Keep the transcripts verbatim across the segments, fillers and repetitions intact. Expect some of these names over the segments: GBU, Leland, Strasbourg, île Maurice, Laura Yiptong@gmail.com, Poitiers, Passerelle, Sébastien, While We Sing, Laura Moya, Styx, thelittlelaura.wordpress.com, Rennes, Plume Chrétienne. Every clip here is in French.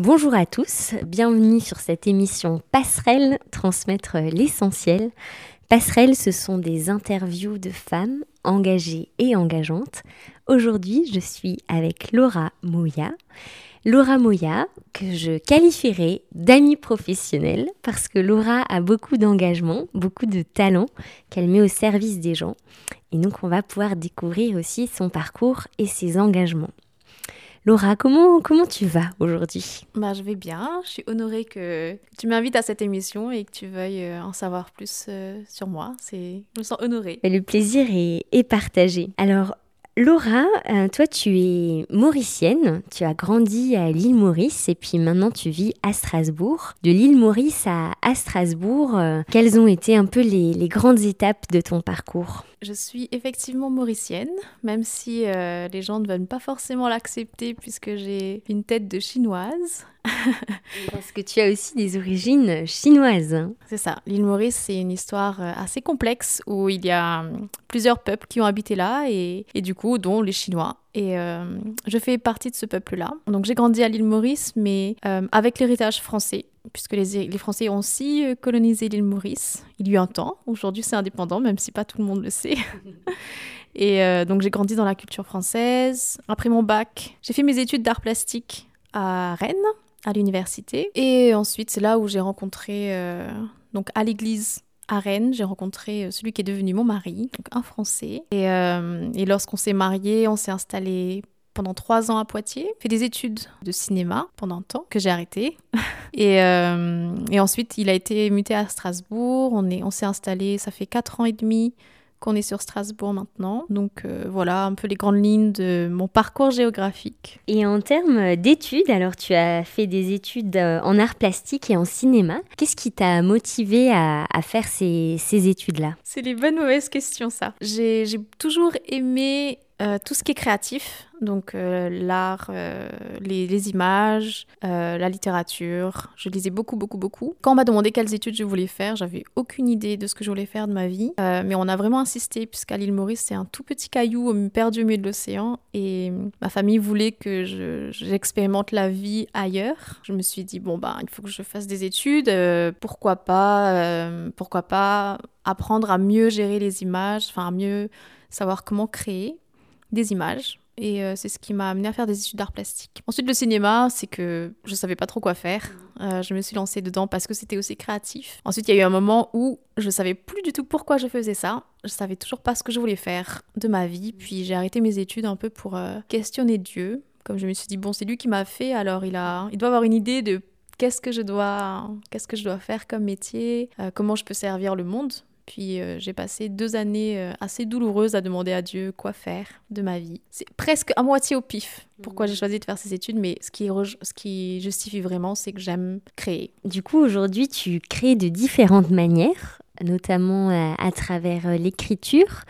Bonjour à tous, bienvenue sur cette émission Passerelle, transmettre l'essentiel. Passerelle, ce sont des interviews de femmes engagées et engageantes. Aujourd'hui, je suis avec Laura Moya. Laura Moya, que je qualifierais d'amie professionnelle, parce que Laura a beaucoup d'engagement, beaucoup de talent qu'elle met au service des gens. Et donc, on va pouvoir découvrir aussi son parcours et ses engagements. Laura, comment, comment tu vas aujourd'hui ? Bah, je vais bien, je suis honorée que tu m'invites à cette émission et que tu veuilles en savoir plus euh, sur moi. C'est... Je me sens honorée. Le plaisir est, est partagé. Alors, Laura, toi tu es mauricienne, tu as grandi à l'île Maurice et puis maintenant tu vis à Strasbourg. De l'île Maurice à, à Strasbourg, euh, quelles ont été un peu les, les grandes étapes de ton parcours ? Je suis effectivement mauricienne, même si euh, les gens ne veulent pas forcément l'accepter puisque j'ai une tête de chinoise. Parce que tu as aussi des origines chinoises. C'est ça, l'île Maurice, c'est une histoire assez complexe où il y a plusieurs peuples qui ont habité là et, et du coup, dont les Chinois. Et euh, je fais partie de ce peuple-là. Donc j'ai grandi à l'île Maurice, mais euh, avec l'héritage français, puisque les, les Français ont aussi colonisé l'île Maurice. Il y a eu un temps, aujourd'hui c'est indépendant, même si pas tout le monde le sait. Et euh, donc j'ai grandi dans la culture française. Après mon bac, j'ai fait mes études d'art plastique à Rennes, à l'université. Et ensuite, c'est là où j'ai rencontré, euh, donc à l'église à Rennes, j'ai rencontré celui qui est devenu mon mari, donc un Français. Et, euh, et lorsqu'on s'est mariés, on s'est installés pendant trois ans à Poitiers. Fait des études de cinéma pendant un temps que j'ai arrêté. et, euh, et ensuite, il a été muté à Strasbourg. On, est, on s'est installés, ça fait quatre ans et demi qu'on est sur Strasbourg maintenant. Donc euh, voilà un peu les grandes lignes de mon parcours géographique. Et en termes d'études, alors tu as fait des études en art plastique et en cinéma. Qu'est-ce qui t'a motivée à, à faire ces, ces études-là ? C'est les bonnes mauvaises questions, ça. J'ai, j'ai toujours aimé euh, tout ce qui est créatif. Donc euh, l'art, euh, les, les images, euh, la littérature, je lisais beaucoup, beaucoup, beaucoup. Quand on m'a demandé quelles études je voulais faire, j'avais aucune idée de ce que je voulais faire de ma vie. Euh, mais on a vraiment insisté, puisqu'à l'île Maurice, c'est un tout petit caillou perdu au milieu de l'océan. Et ma famille voulait que je, j'expérimente la vie ailleurs. Je me suis dit, bon, bah, il faut que je fasse des études. Euh, pourquoi pas, euh, pourquoi pas apprendre à mieux gérer les images, enfin à mieux savoir comment créer des images. Et euh, c'est ce qui m'a amenée à faire des études d'art plastique. Ensuite, le cinéma, c'est que je ne savais pas trop quoi faire. Euh, je me suis lancée dedans parce que c'était aussi créatif. Ensuite, il y a eu un moment où je ne savais plus du tout pourquoi je faisais ça. Je ne savais toujours pas ce que je voulais faire de ma vie. Puis j'ai arrêté mes études un peu pour euh, questionner Dieu. Comme je me suis dit, bon, c'est lui qui m'a fait, alors il, a... il doit avoir une idée de qu'est-ce que je dois, qu'est-ce que je dois faire comme métier, euh, comment je peux servir le monde. Puis euh, j'ai passé deux années euh, assez douloureuses à demander à Dieu quoi faire de ma vie. C'est presque à moitié au pif pourquoi j'ai choisi de faire ces études, mais ce qui, re- ce qui justifie vraiment, c'est que j'aime créer. Du coup, aujourd'hui, tu crées de différentes manières, notamment à, à travers l'écriture.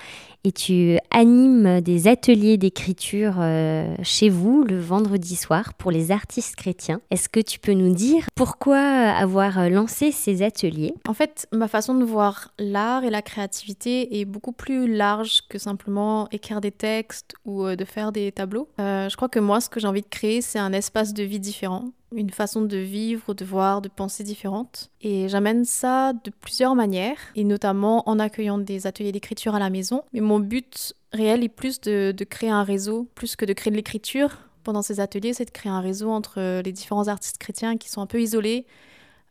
Et tu animes des ateliers d'écriture euh, chez vous le vendredi soir pour les artistes chrétiens. Est-ce que tu peux nous dire pourquoi avoir lancé ces ateliers ? En fait, ma façon de voir l'art et la créativité est beaucoup plus large que simplement écrire des textes ou euh, de faire des tableaux. Euh, je crois que moi, ce que j'ai envie de créer, c'est un espace de vie différent, une façon de vivre, de voir, de penser différente. Et j'amène ça de plusieurs manières, et notamment en accueillant des ateliers d'écriture à la maison. Mais mon but réel est plus de, de créer un réseau, plus que de créer de l'écriture. Pendant ces ateliers, c'est de créer un réseau entre les différents artistes chrétiens qui sont un peu isolés,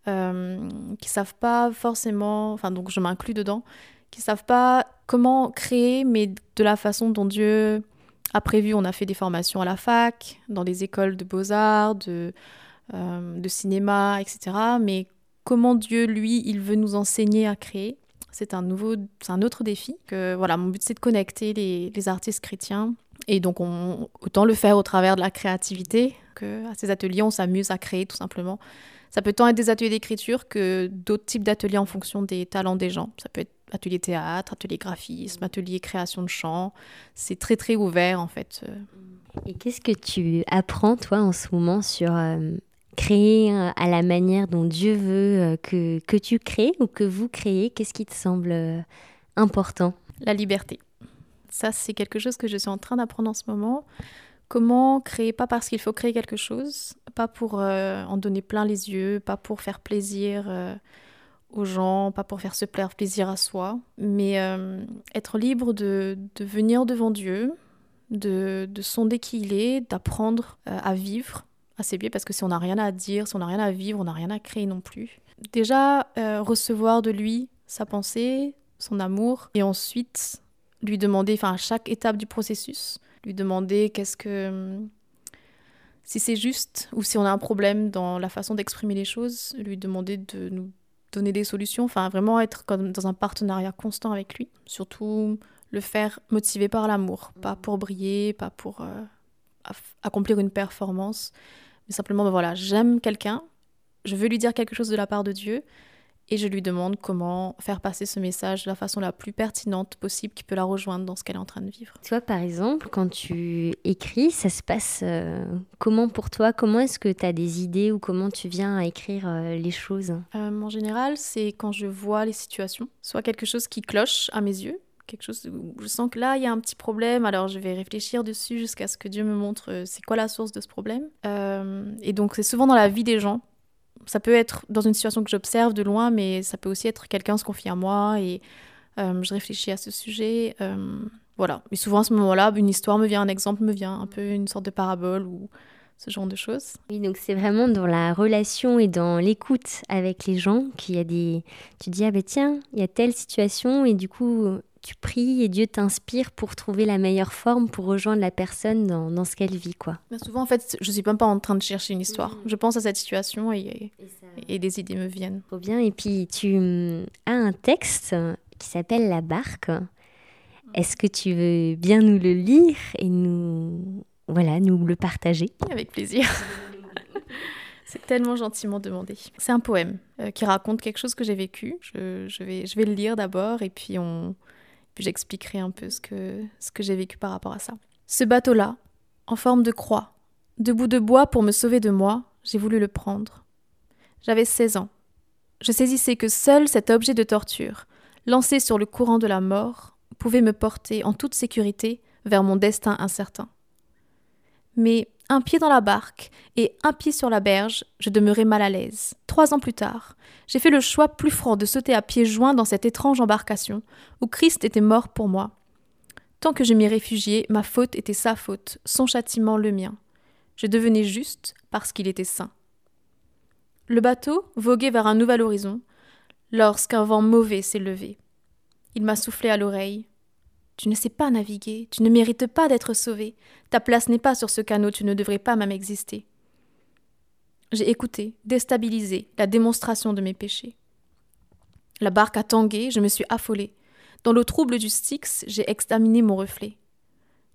euh, qui ne savent pas forcément, enfin donc je m'inclus dedans, qui ne savent pas comment créer, mais de la façon dont Dieu a prévu. On a fait des formations à la fac, dans des écoles de beaux-arts, de... Euh, de cinéma, et cetera. Mais comment Dieu, lui, il veut nous enseigner à créer, c'est un nouveau, c'est un autre défi. Que, voilà, mon but, c'est de connecter les, les artistes chrétiens. Et donc, on, autant le faire au travers de la créativité. Que à ces ateliers, on s'amuse à créer, tout simplement. Ça peut tant être des ateliers d'écriture que d'autres types d'ateliers en fonction des talents des gens. Ça peut être atelier théâtre, atelier graphisme, atelier création de chant. C'est très, très ouvert, en fait. Et qu'est-ce que tu apprends, toi, en ce moment, sur... Euh... créer à la manière dont Dieu veut que, que tu crées ou que vous créez, qu'est-ce qui te semble important ? La liberté. Ça, c'est quelque chose que je suis en train d'apprendre en ce moment. Comment créer, pas parce qu'il faut créer quelque chose, pas pour euh, en donner plein les yeux, pas pour faire plaisir euh, aux gens, pas pour faire se plaire plaisir à soi, mais euh, être libre de, de venir devant Dieu, de, de sonder qui il est, d'apprendre euh, à vivre à ses biais, parce que si on n'a rien à dire, si on n'a rien à vivre, on n'a rien à créer non plus. Déjà, euh, recevoir de lui sa pensée, son amour, et ensuite lui demander, enfin à chaque étape du processus, lui demander qu'est-ce que... si c'est juste, ou si on a un problème dans la façon d'exprimer les choses, lui demander de nous donner des solutions, enfin vraiment être comme dans un partenariat constant avec lui. Surtout le faire motivé par l'amour, pas pour briller, pas pour euh, accomplir une performance, mais simplement, ben voilà, j'aime quelqu'un, je veux lui dire quelque chose de la part de Dieu, et je lui demande comment faire passer ce message de la façon la plus pertinente possible qui peut la rejoindre dans ce qu'elle est en train de vivre. Toi, par exemple, quand tu écris, ça se passe euh, comment pour toi ? Comment est-ce que tu as des idées ou comment tu viens à écrire euh, les choses ? euh, En général, c'est quand je vois les situations, soit quelque chose qui cloche à mes yeux, quelque chose où je sens que là, il y a un petit problème, alors je vais réfléchir dessus jusqu'à ce que Dieu me montre euh, c'est quoi la source de ce problème. Euh, et donc, c'est souvent dans la vie des gens. Ça peut être dans une situation que j'observe de loin, mais ça peut aussi être quelqu'un se confie à moi et euh, je réfléchis à ce sujet. Euh, voilà. Et souvent, à ce moment-là, une histoire me vient, un exemple me vient, un peu une sorte de parabole ou ce genre de choses. Oui, donc c'est vraiment dans la relation et dans l'écoute avec les gens qu'il y a des... Tu dis, ah ben tiens, il y a telle situation et du coup... tu pries et Dieu t'inspire pour trouver la meilleure forme pour rejoindre la personne dans, dans ce qu'elle vit, quoi. Mais souvent, en fait, je suis même pas en train de chercher une histoire. Mmh. Je pense à cette situation et, et, et, ça... et des idées me viennent. Trop bien. Et puis, tu as un texte qui s'appelle « La barque ». Est-ce que tu veux bien nous le lire et nous, voilà, nous le partager ? Avec plaisir. C'est tellement gentiment demandé. C'est un poème euh, qui raconte quelque chose que j'ai vécu. Je, je, vais, je vais le lire d'abord et puis on... Puis j'expliquerai un peu ce que, ce que j'ai vécu par rapport à ça. Ce bateau-là, en forme de croix, de bout de bois pour me sauver de moi, j'ai voulu le prendre. J'avais seize ans. Je saisissais que seul cet objet de torture, lancé sur le courant de la mort, pouvait me porter en toute sécurité vers mon destin incertain. Mais un pied dans la barque et un pied sur la berge, je demeurais mal à l'aise. Trois ans plus tard, j'ai fait le choix plus franc de sauter à pieds joints dans cette étrange embarcation où Christ était mort pour moi. Tant que je m'y réfugiais, ma faute était sa faute, son châtiment le mien. Je devenais juste parce qu'il était saint. Le bateau voguait vers un nouvel horizon lorsqu'un vent mauvais s'est levé. Il m'a soufflé à l'oreille. Tu ne sais pas naviguer, tu ne mérites pas d'être sauvé. Ta place n'est pas sur ce canot, tu ne devrais pas même exister. J'ai écouté, déstabilisé, la démonstration de mes péchés. La barque a tangué, je me suis affolée. Dans l'eau trouble du Styx, j'ai examiné mon reflet.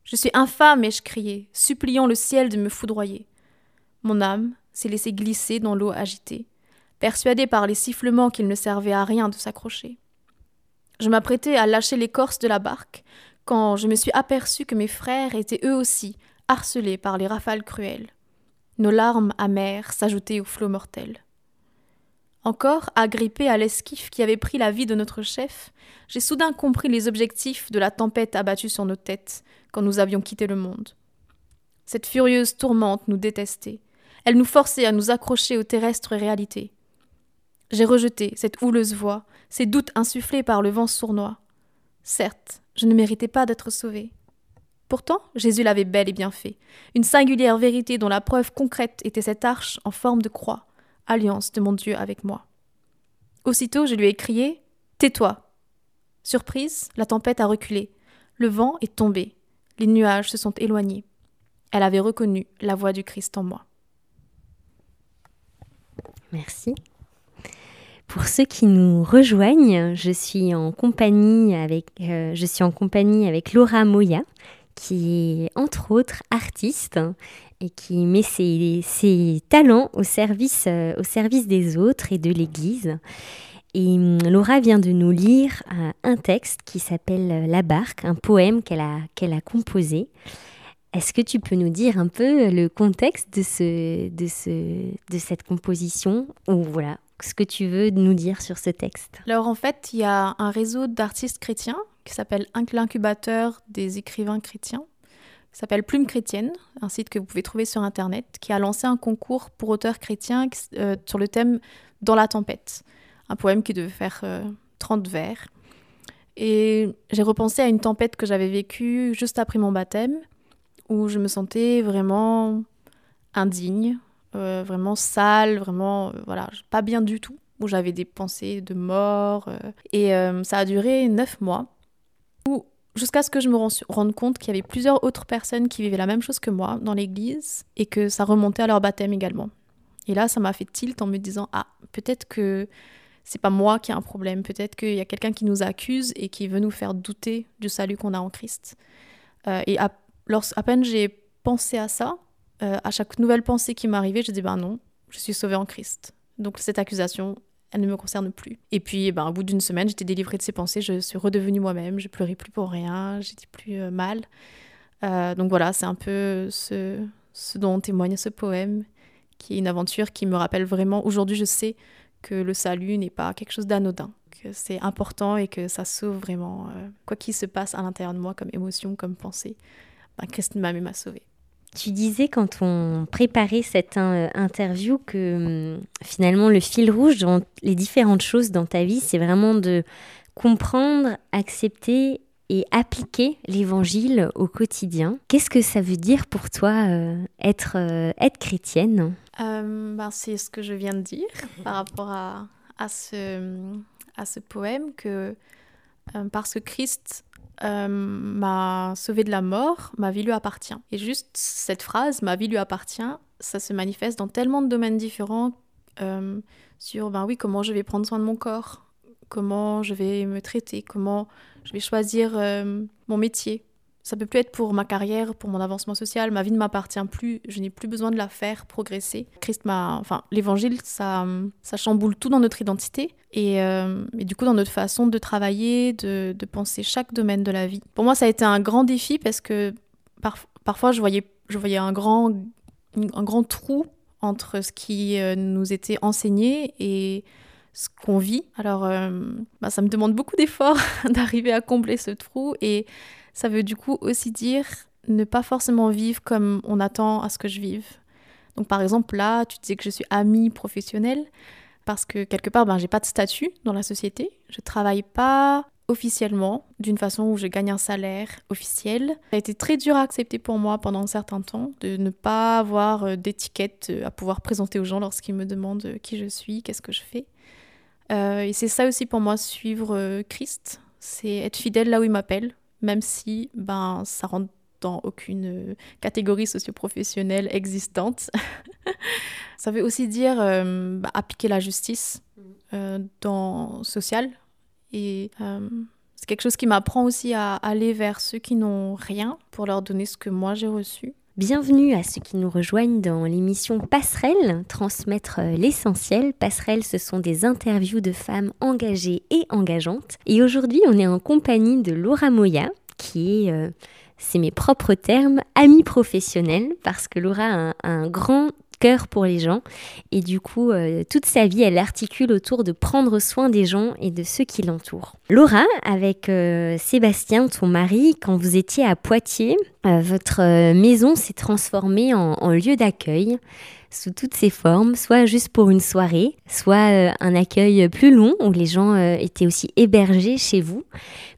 Je suis infâme, ai-je crié, suppliant le ciel de me foudroyer. Mon âme s'est laissée glisser dans l'eau agitée, persuadée par les sifflements qu'il ne servait à rien de s'accrocher. Je m'apprêtais à lâcher l'écorce de la barque quand je me suis aperçue que mes frères étaient eux aussi harcelés par les rafales cruelles. Nos larmes amères s'ajoutaient aux flots mortels. Encore agrippée à l'esquif qui avait pris la vie de notre chef, j'ai soudain compris les objectifs de la tempête abattue sur nos têtes quand nous avions quitté le monde. Cette furieuse tourmente nous détestait. Elle nous forçait à nous accrocher aux terrestres réalités. J'ai rejeté cette houleuse voix, ces doutes insufflés par le vent sournois. Certes, je ne méritais pas d'être sauvée. Pourtant, Jésus l'avait bel et bien fait. Une singulière vérité dont la preuve concrète était cette arche en forme de croix, alliance de mon Dieu avec moi. Aussitôt, je lui ai crié « Tais-toi » Surprise, la tempête a reculé. Le vent est tombé. Les nuages se sont éloignés. Elle avait reconnu la voix du Christ en moi. Merci. Pour ceux qui nous rejoignent, je suis en compagnie avec, euh, je suis en compagnie avec Laura Moya, qui est entre autres artiste et qui met ses, ses talents au service, euh, au service des autres et de l'Église. Et Laura vient de nous lire euh, un texte qui s'appelle « La barque », un poème qu'elle a, qu'elle a composé. Est-ce que tu peux nous dire un peu le contexte de, ce, de, ce, de cette composition où, voilà, ce que tu veux nous dire sur ce texte? Alors en fait, il y a un réseau d'artistes chrétiens qui s'appelle l'incubateur des écrivains chrétiens, qui s'appelle Plume Chrétienne, un site que vous pouvez trouver sur Internet, qui a lancé un concours pour auteurs chrétiens euh, sur le thème « Dans la tempête », un poème qui devait faire euh, trente vers. Et j'ai repensé à une tempête que j'avais vécue juste après mon baptême, où je me sentais vraiment indigne, euh, vraiment sale, vraiment euh, voilà, pas bien du tout, où j'avais des pensées de mort. Euh, et euh, ça a duré neuf mois, où, jusqu'à ce que je me rende compte qu'il y avait plusieurs autres personnes qui vivaient la même chose que moi dans l'église, et que ça remontait à leur baptême également. Et là, ça m'a fait tilt en me disant « Ah, peut-être que c'est pas moi qui ai un problème, peut-être qu'il y a quelqu'un qui nous accuse et qui veut nous faire douter du salut qu'on a en Christ. Euh, » Et à, lors, à peine j'ai pensé à ça, euh, à chaque nouvelle pensée qui m'arrivait, je dis « Ben non, je suis sauvée en Christ. » Donc cette accusation, elle ne me concerne plus. Et puis, eh ben, au bout d'une semaine, j'étais délivrée de ces pensées, je suis redevenue moi-même, je pleurais plus pour rien, j'étais plus euh, mal. Euh, donc voilà, c'est un peu ce, ce dont témoigne ce poème, qui est une aventure qui me rappelle vraiment, aujourd'hui je sais que le salut n'est pas quelque chose d'anodin, que c'est important et que ça sauve vraiment, euh, quoi qu'il se passe à l'intérieur de moi comme émotion, comme pensée, ben, Christ m'a même sauvée. Tu disais quand on préparait cette in- interview que finalement le fil rouge dans les différentes choses dans ta vie, c'est vraiment de comprendre, accepter et appliquer l'évangile au quotidien. Qu'est-ce que ça veut dire pour toi euh, être, euh, être chrétienne ? euh, ben c'est ce que je viens de dire par rapport à, à, ce, à ce poème, que euh, parce que Christ euh, m'a sauvée de la mort, ma vie lui appartient. Et juste cette phrase, ma vie lui appartient, ça se manifeste dans tellement de domaines différents euh, sur ben oui, comment je vais prendre soin de mon corps, comment je vais me traiter, comment je vais choisir euh, mon métier. Ça ne peut plus être pour ma carrière, pour mon avancement social. Ma vie ne m'appartient plus, je n'ai plus besoin de la faire progresser. Christ m'a... Enfin, l'évangile, ça, ça chamboule tout dans notre identité et, euh, et du coup dans notre façon de travailler, de, de penser chaque domaine de la vie. Pour moi, ça a été un grand défi parce que par, parfois, je voyais, je voyais un, grand, un grand trou entre ce qui nous était enseigné et ce qu'on vit. Alors, euh, bah, ça me demande beaucoup d'efforts d'arriver à combler ce trou, et ça veut du coup aussi dire ne pas forcément vivre comme on attend à ce que je vive. Donc par exemple là, tu disais que je suis amie professionnelle parce que quelque part, ben, j'ai pas de statut dans la société, je travaille pas officiellement, d'une façon où je gagne un salaire officiel. Ça a été très dur à accepter pour moi pendant un certain temps, de ne pas avoir d'étiquette à pouvoir présenter aux gens lorsqu'ils me demandent qui je suis, qu'est-ce que je fais. Euh, et c'est ça aussi pour moi, suivre euh, Christ, c'est être fidèle là où il m'appelle, même si ben, ça rentre dans aucune euh, catégorie socio-professionnelle existante. Ça veut aussi dire euh, bah, appliquer la justice euh, dans sociale, et euh, c'est quelque chose qui m'apprend aussi à aller vers ceux qui n'ont rien pour leur donner ce que moi j'ai reçu. Bienvenue à ceux qui nous rejoignent dans l'émission Passerelle, transmettre l'essentiel. Passerelle, ce sont des interviews de femmes engagées et engageantes. Et aujourd'hui, on est en compagnie de Laura Moya, qui est, euh, c'est mes propres termes, amie professionnelle, parce que Laura a un, un grand cœur pour les gens. Et du coup, euh, toute sa vie, elle articule autour de prendre soin des gens et de ceux qui l'entourent. Laura, avec euh, Sébastien, ton mari, quand vous étiez à Poitiers, Euh, votre maison s'est transformée en, en lieu d'accueil sous toutes ses formes, soit juste pour une soirée, soit euh, un accueil plus long où les gens euh, étaient aussi hébergés chez vous.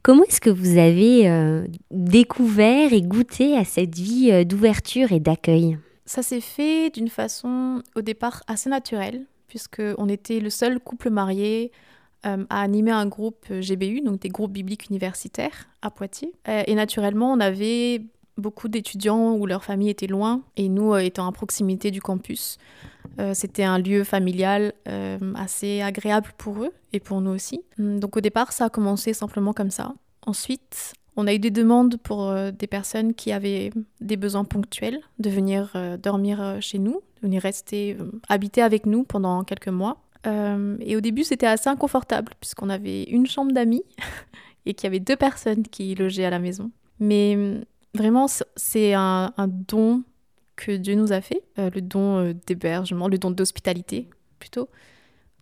Comment est-ce que vous avez euh, découvert et goûté à cette vie euh, d'ouverture et d'accueil ? Ça s'est fait d'une façon au départ assez naturelle, puisqu'on était le seul couple marié à animer un groupe G B U, donc des groupes bibliques universitaires à Poitiers. Et naturellement, on avait beaucoup d'étudiants où leur famille était loin, et nous, étant à proximité du campus, c'était un lieu familial assez agréable pour eux et pour nous aussi. Donc au départ, ça a commencé simplement comme ça. Ensuite, on a eu des demandes pour des personnes qui avaient des besoins ponctuels de venir dormir chez nous, de venir rester, habiter avec nous pendant quelques mois. Euh, et au début, c'était assez inconfortable puisqu'on avait une chambre d'amis et qu'il y avait deux personnes qui logeaient à la maison. Mais vraiment, c'est un, un don que Dieu nous a fait, euh, le don d'hébergement, le don d'hospitalité plutôt,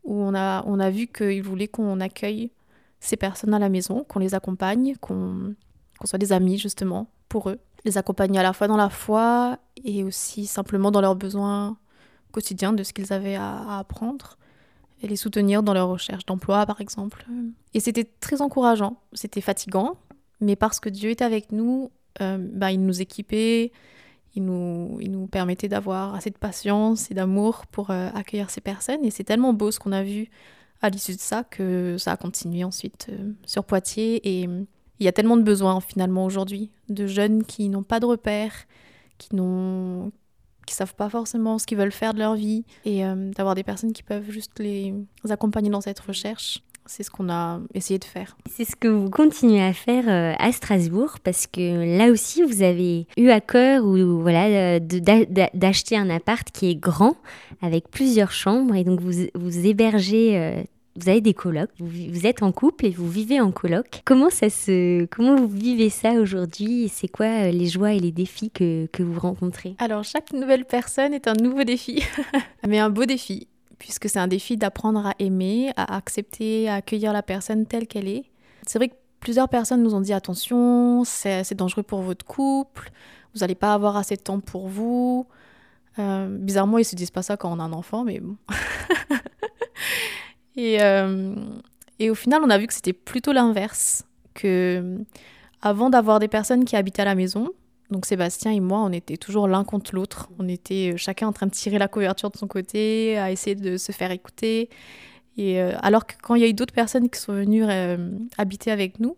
où on a, on a vu qu'il voulait qu'on accueille ces personnes à la maison, qu'on les accompagne, qu'on, qu'on soit des amis justement pour eux. les accompagner à la fois dans la foi et aussi simplement dans leurs besoins quotidiens de ce qu'ils avaient à, à apprendre, et les soutenir dans leur recherche d'emploi, par exemple. Et c'était très encourageant, c'était fatigant, mais parce que Dieu était avec nous, euh, bah, il nous équipait, il nous, il nous permettait d'avoir assez de patience et d'amour pour euh, accueillir ces personnes. Et c'est tellement beau ce qu'on a vu à l'issue de ça, que ça a continué ensuite euh, sur Poitiers. Et il y a tellement de besoins, finalement, aujourd'hui, de jeunes qui n'ont pas de repères, qui n'ont... qui savent pas forcément ce qu'ils veulent faire de leur vie, et euh, d'avoir des personnes qui peuvent juste les accompagner dans cette recherche. C'est ce qu'on a essayé de faire. C'est ce que vous continuez à faire à Strasbourg, parce que là aussi, vous avez eu à cœur ou, voilà, de, d'acheter un appart qui est grand, avec plusieurs chambres, et donc vous, vous hébergez... Euh, Vous avez des colocs, vous êtes en couple et vous vivez en coloc. Comment ça se, comment vous vivez ça aujourd'hui ? C'est quoi les joies et les défis que, que vous rencontrez ? Alors, chaque nouvelle personne est un nouveau défi, mais un beau défi, puisque c'est un défi d'apprendre à aimer, à accepter, à accueillir la personne telle qu'elle est. C'est vrai que plusieurs personnes nous ont dit « attention, c'est, c'est dangereux pour votre couple, vous n'allez pas avoir assez de temps pour vous ». Euh, bizarrement, ils ne se disent pas ça quand on a un enfant, mais bon... Et, euh, et au final, on a vu que c'était plutôt l'inverse, que avant d'avoir des personnes qui habitaient à la maison, donc Sébastien et moi, on était toujours l'un contre l'autre, on était chacun en train de tirer la couverture de son côté, à essayer de se faire écouter, et, euh, alors que quand il y a eu d'autres personnes qui sont venues euh, habiter avec nous,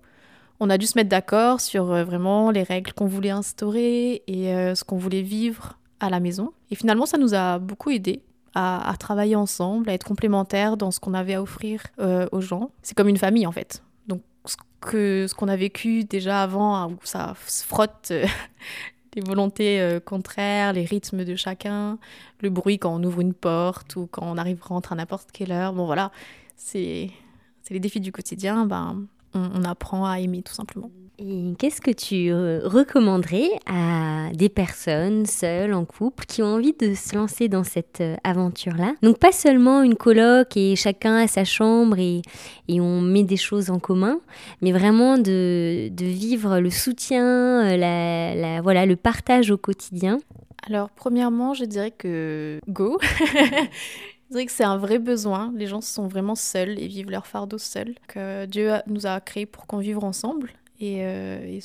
on a dû se mettre d'accord sur euh, vraiment les règles qu'on voulait instaurer et euh, ce qu'on voulait vivre à la maison. Et finalement, ça nous a beaucoup aidés. À, à travailler ensemble, à être complémentaires dans ce qu'on avait à offrir euh, aux gens. C'est comme une famille, en fait. Donc, ce, que, ce qu'on a vécu déjà avant, où ça se frotte euh, les volontés euh, contraires, les rythmes de chacun, le bruit quand on ouvre une porte ou quand on arrive rentre à n'importe quelle heure. Bon, voilà, c'est, c'est les défis du quotidien. Ben, on, on apprend à aimer, tout simplement. Et qu'est-ce que tu recommanderais à des personnes seules, en couple, qui ont envie de se lancer dans cette aventure-là ? Donc pas seulement une coloc et chacun a sa chambre et, et on met des choses en commun, mais vraiment de, de vivre le soutien, la, la, voilà, le partage au quotidien. Alors premièrement, je dirais que go Je dirais que c'est un vrai besoin, les gens sont vraiment seuls et vivent leur fardeau seuls. Que Dieu nous a créés pour qu'on vive ensemble. Et, euh, et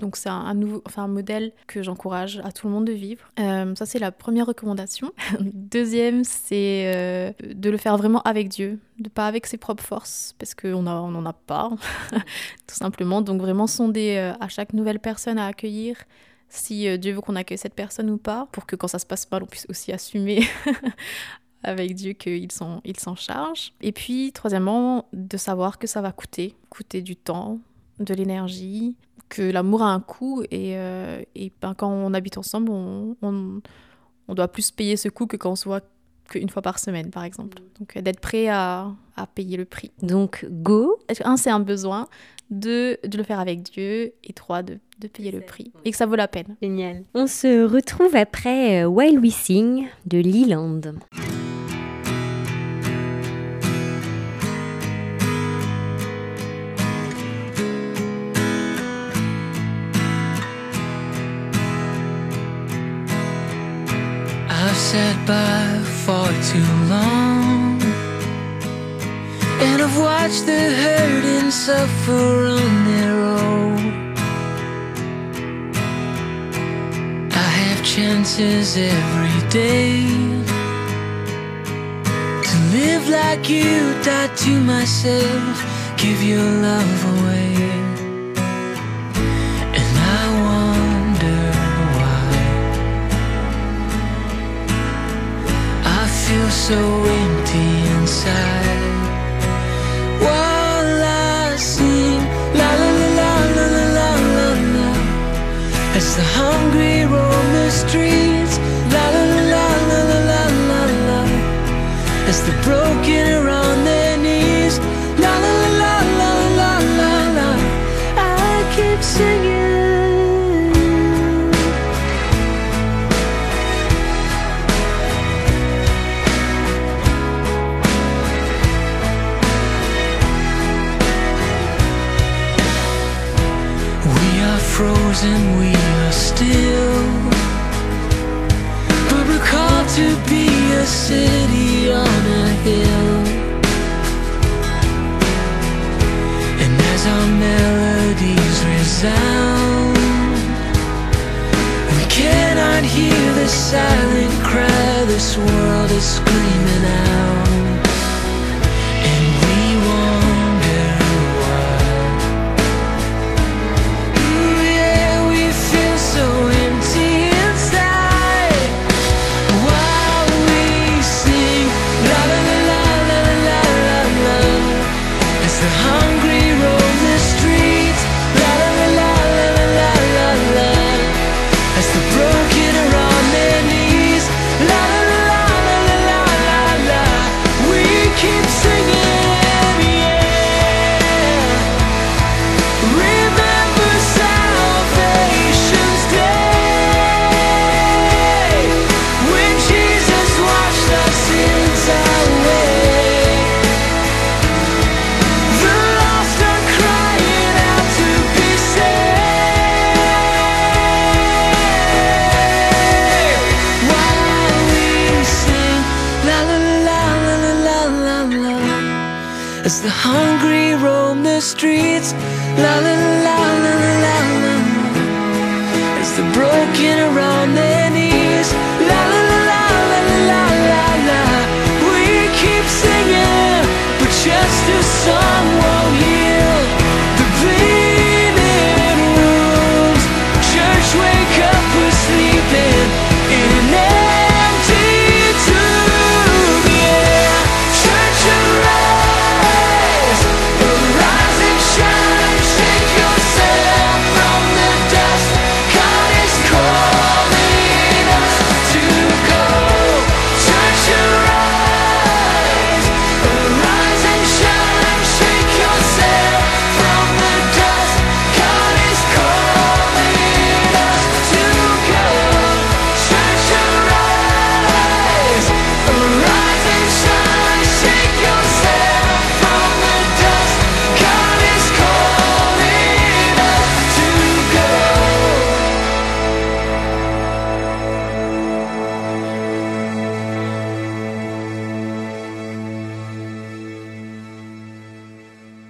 donc c'est un, un, nouveau, enfin un modèle que j'encourage à tout le monde de vivre. Euh, ça c'est la première recommandation. Deuxième, c'est euh, de le faire vraiment avec Dieu, de pas avec ses propres forces, parce qu'on n'en a pas, tout simplement. Donc vraiment sonder euh, à chaque nouvelle personne à accueillir, si euh, Dieu veut qu'on accueille cette personne ou pas, pour que quand ça se passe mal, on puisse aussi assumer avec Dieu qu'il s'en, il s'en charge. Et puis troisièmement, de savoir que ça va coûter, coûter du temps, de l'énergie, que l'amour a un coût et, euh, et ben, quand on habite ensemble, on, on, on doit plus payer ce coût que quand on se voit qu'une fois par semaine, par exemple. Donc, d'être prêt à, à payer le prix. Donc, go. Un, c'est un besoin. Deux, de le faire avec Dieu. Et trois, de, de payer le prix. Et que ça vaut la peine. Génial. On se retrouve après While We Sing de Leland. Sat by for too long, and I've watched the hurt and suffer on their own. I have chances every day to live like you, die to myself, give your love away. And I wonder I feel so empty inside. While I sing la la la la la la la la, as the hungry roam the streets. La la la la la la la la, as the broken are on their knees. La la la la la la la, I keep singing. and we are still. But we're called to be a city on a hill. And as our melodies resound, we cannot hear the silent cry this world is screaming out. As the hungry roam the streets, la la la la la la la. As the broken are on their knees, la la la la la la la. We keep singing, but just a song won't heal the bleeding wounds. Church, wake up, we're sleeping in an empty tomb. Yeah, church, arise.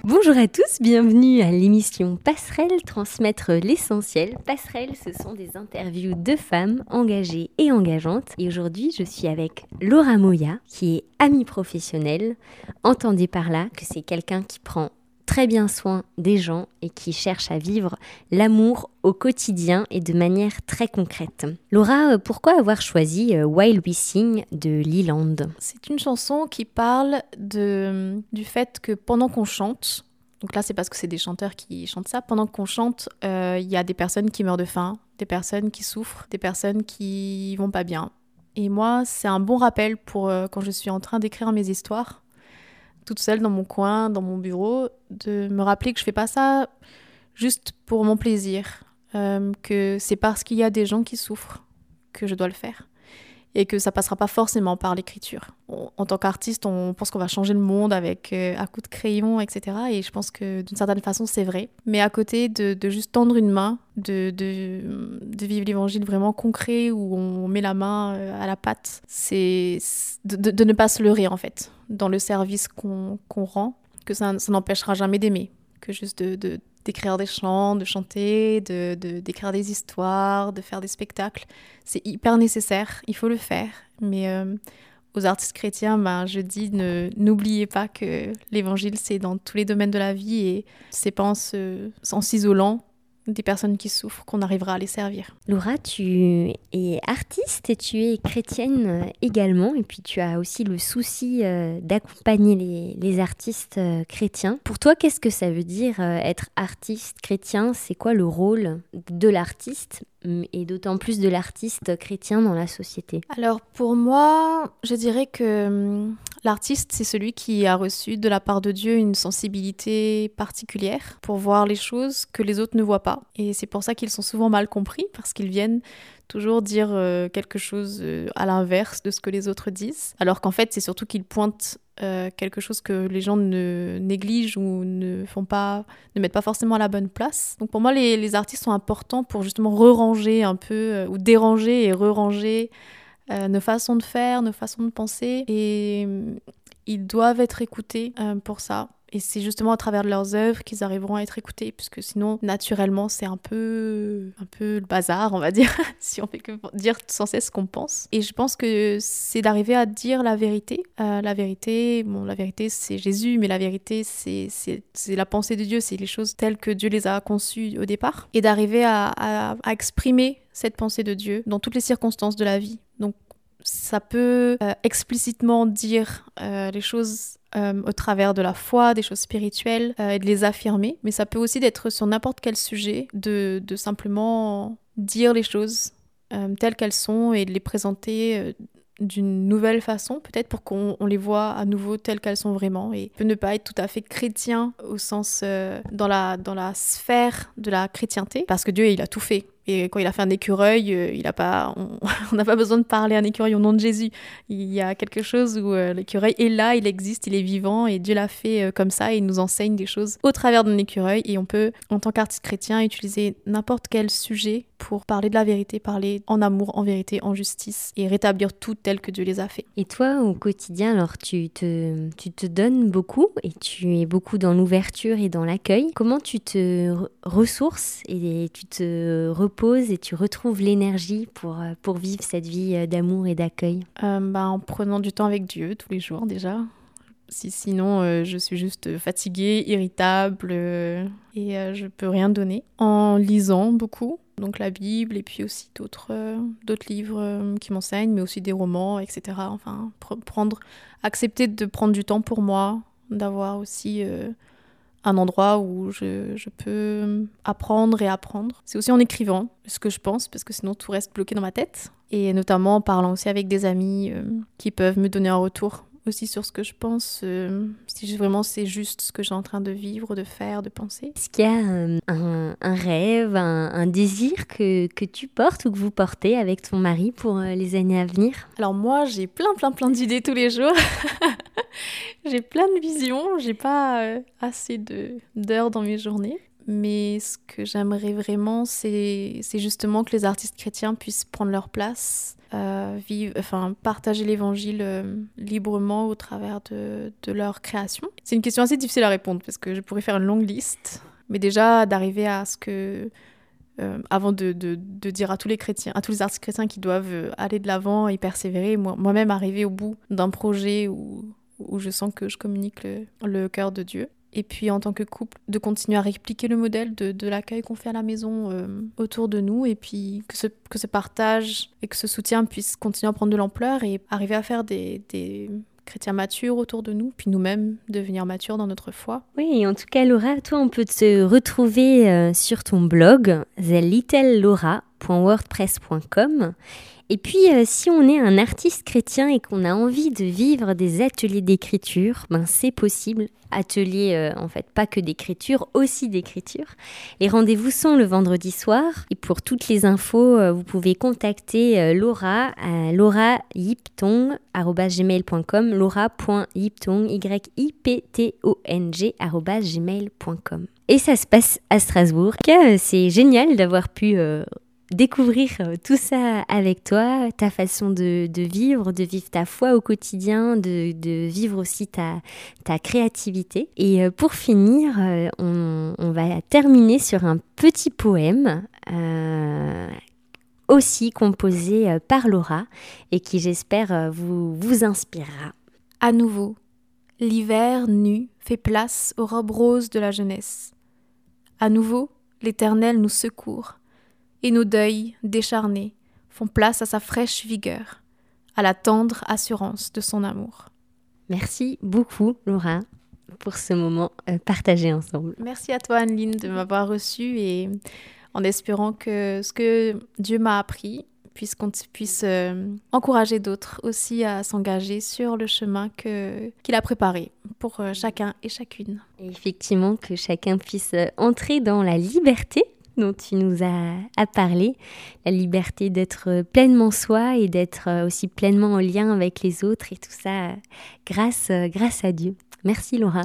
Bonjour à tous, bienvenue à l'émission Passerelle, transmettre l'essentiel. Passerelle, ce sont des interviews de femmes engagées et engageantes. Et aujourd'hui, je suis avec Laura Moya, qui est amie professionnelle. Entendez par là que c'est quelqu'un qui prend très bien soin des gens et qui cherche à vivre l'amour au quotidien et de manière très concrète. Laura, pourquoi avoir choisi While We Sing de Leland ? C'est une chanson qui parle de, du fait que pendant qu'on chante, donc là, c'est parce que c'est des chanteurs qui chantent ça. Pendant qu'on chante, il euh, y a des personnes qui meurent de faim, des personnes qui souffrent, des personnes qui vont pas bien. Et moi, c'est un bon rappel pour euh, quand je suis en train d'écrire mes histoires, toute seule dans mon coin, dans mon bureau, de me rappeler que je fais pas ça juste pour mon plaisir, euh, que c'est parce qu'il y a des gens qui souffrent que je dois le faire. Et que ça passera pas forcément par l'écriture. On, en tant qu'artiste, on pense qu'on va changer le monde avec euh, à coups de crayon, et cetera. Et je pense que d'une certaine façon, c'est vrai. Mais à côté de, de juste tendre une main, de, de, de vivre l'évangile vraiment concret où on met la main à la pâte, c'est de, de ne pas se leurrer en fait dans le service qu'on, qu'on rend, que ça, ça n'empêchera jamais d'aimer, que juste de, de, d'écrire des chants, de chanter, de, de, d'écrire des histoires, de faire des spectacles. C'est hyper nécessaire, il faut le faire. Mais euh, aux artistes chrétiens, ben, je dis, ne, n'oubliez pas que l'évangile, c'est dans tous les domaines de la vie et c'est pas en, se, en s'isolant des personnes qui souffrent qu'on arrivera à les servir. Laura, tu es artiste et tu es chrétienne également, et puis tu as aussi le souci d'accompagner les, les artistes chrétiens. Pour toi, qu'est-ce que ça veut dire être artiste chrétien ? C'est quoi le rôle de l'artiste ? Et d'autant plus de l'artiste chrétien dans la société ? Alors pour moi, je dirais que L'artiste, c'est celui qui a reçu de la part de Dieu une sensibilité particulière pour voir les choses que les autres ne voient pas. Et c'est pour ça qu'ils sont souvent mal compris, parce qu'ils viennent toujours dire quelque chose à l'inverse de ce que les autres disent. Alors qu'en fait, c'est surtout qu'ils pointent Euh, quelque chose que les gens ne négligent ou ne font pas, ne mettent pas forcément à la bonne place. Donc pour moi, les, les artistes sont importants pour justement re-ranger un peu, euh, ou déranger et re-ranger euh, nos façons de faire, nos façons de penser. Et euh, ils doivent être écoutés euh, pour ça. Et c'est justement à travers leurs œuvres qu'ils arriveront à être écoutés, puisque sinon, naturellement, c'est un peu, un peu le bazar, on va dire, si on fait que dire sans cesse ce qu'on pense. Et je pense que c'est d'arriver à dire la vérité. Euh, la vérité, bon, la vérité, c'est Jésus, mais la vérité, c'est, c'est, c'est la pensée de Dieu, c'est les choses telles que Dieu les a conçues au départ. Et d'arriver à, à, à exprimer cette pensée de Dieu dans toutes les circonstances de la vie. Donc, ça peut euh, explicitement dire euh, les choses Euh, au travers de la foi, des choses spirituelles, euh, et de les affirmer. Mais ça peut aussi être sur n'importe quel sujet, de, de simplement dire les choses euh, telles qu'elles sont et de les présenter euh, d'une nouvelle façon, peut-être pour qu'on on les voit à nouveau telles qu'elles sont vraiment. Et peut ne pas être tout à fait chrétien au sens, euh, dans, la, dans la sphère de la chrétienté, parce que Dieu, il a tout fait. Et quand il a fait un écureuil, euh, il a pas, on n'a pas besoin de parler à un écureuil au nom de Jésus. Il y a quelque chose où euh, l'écureuil est là, il existe, il est vivant et Dieu l'a fait euh, comme ça et il nous enseigne des choses au travers d'un écureuil. Et on peut, en tant qu'artiste chrétien, utiliser n'importe quel sujet pour parler de la vérité, parler en amour, en vérité, en justice et rétablir tout tel que Dieu les a fait. Et toi, au quotidien, alors tu te, tu te donnes beaucoup et tu es beaucoup dans l'ouverture et dans l'accueil. Comment tu te re- ressources et tu te reposes et tu retrouves l'énergie pour, pour vivre cette vie d'amour et d'accueil? euh, bah, En prenant du temps avec Dieu tous les jours déjà. Si, sinon, euh, je suis juste fatiguée, irritable euh, et euh, je peux rien donner. En lisant beaucoup, donc la Bible et puis aussi d'autres, euh, d'autres livres euh, qui m'enseignent, mais aussi des romans, et cetera. Enfin, pr- prendre, accepter de prendre du temps pour moi, d'avoir aussi... Euh, un endroit où je, je peux apprendre et apprendre. C'est aussi en écrivant ce que je pense, parce que sinon tout reste bloqué dans ma tête. Et notamment en parlant aussi avec des amis euh, qui peuvent me donner un retour aussi sur ce que je pense, euh, si vraiment c'est juste ce que j'ai en train de vivre, de faire, de penser. Est-ce qu'il y a euh, un, un rêve, un, un désir que, que tu portes ou que vous portez avec ton mari pour euh, les années à venir? Alors moi, j'ai plein, plein, plein d'idées tous les jours. J'ai plein de visions, j'ai pas euh, assez de, d'heures dans mes journées. Mais ce que j'aimerais vraiment, c'est, c'est justement que les artistes chrétiens puissent prendre leur place, euh, vivre, enfin, partager l'évangile euh, librement au travers de, de leur création. C'est une question assez difficile à répondre parce que je pourrais faire une longue liste. Mais déjà, d'arriver à ce que... Euh, avant de, de, de dire à tous les chrétiens, à tous les artistes chrétiens qui doivent aller de l'avant et persévérer, moi, moi-même arriver au bout d'un projet où, où je sens que je communique le, le cœur de Dieu. Et puis en tant que couple, de continuer à répliquer le modèle de, de l'accueil qu'on fait à la maison euh, autour de nous, et puis que ce, que ce partage et que ce soutien puisse continuer à prendre de l'ampleur et arriver à faire des... des... chrétiens matures autour de nous, puis nous-mêmes devenir matures dans notre foi. Oui, en tout cas, Laura, toi, on peut te retrouver euh, sur ton blog the little laura dot wordpress dot com. Et puis, euh, si on est un artiste chrétien et qu'on a envie de vivre des ateliers d'écriture, ben c'est possible. Ateliers, euh, en fait, pas que d'écriture, aussi d'écriture. Les rendez-vous sont le vendredi soir. Et pour toutes les infos, euh, vous pouvez contacter euh, Laura à laura yiptong at gmail dot com, laura.yiptong, Y-I-P-T-O-N-G, arobase gmail point com. Et ça se passe à Strasbourg. Donc, c'est génial d'avoir pu... Euh, découvrir tout ça avec toi, ta façon de, de vivre, de vivre ta foi au quotidien, de, de vivre aussi ta, ta créativité. Et pour finir, on, on va terminer sur un petit poème euh, aussi composé par Laura et qui, j'espère, vous, vous inspirera. À nouveau, l'hiver nu fait place aux robes roses de la jeunesse. À nouveau, l'Éternel nous secourt. Et nos deuils, décharnés, font place à sa fraîche vigueur, à la tendre assurance de son amour. Merci beaucoup, Laura, pour ce moment partagé ensemble. Merci à toi, Anne-Lyne, de m'avoir reçue et en espérant que ce que Dieu m'a appris puisse, qu'on puisse euh, encourager d'autres aussi à s'engager sur le chemin que, qu'il a préparé pour euh, chacun et chacune. Effectivement, que chacun puisse entrer dans la liberté dont tu nous as, as parlé, la liberté d'être pleinement soi et d'être aussi pleinement en lien avec les autres et tout ça grâce, grâce à Dieu. Merci Laura.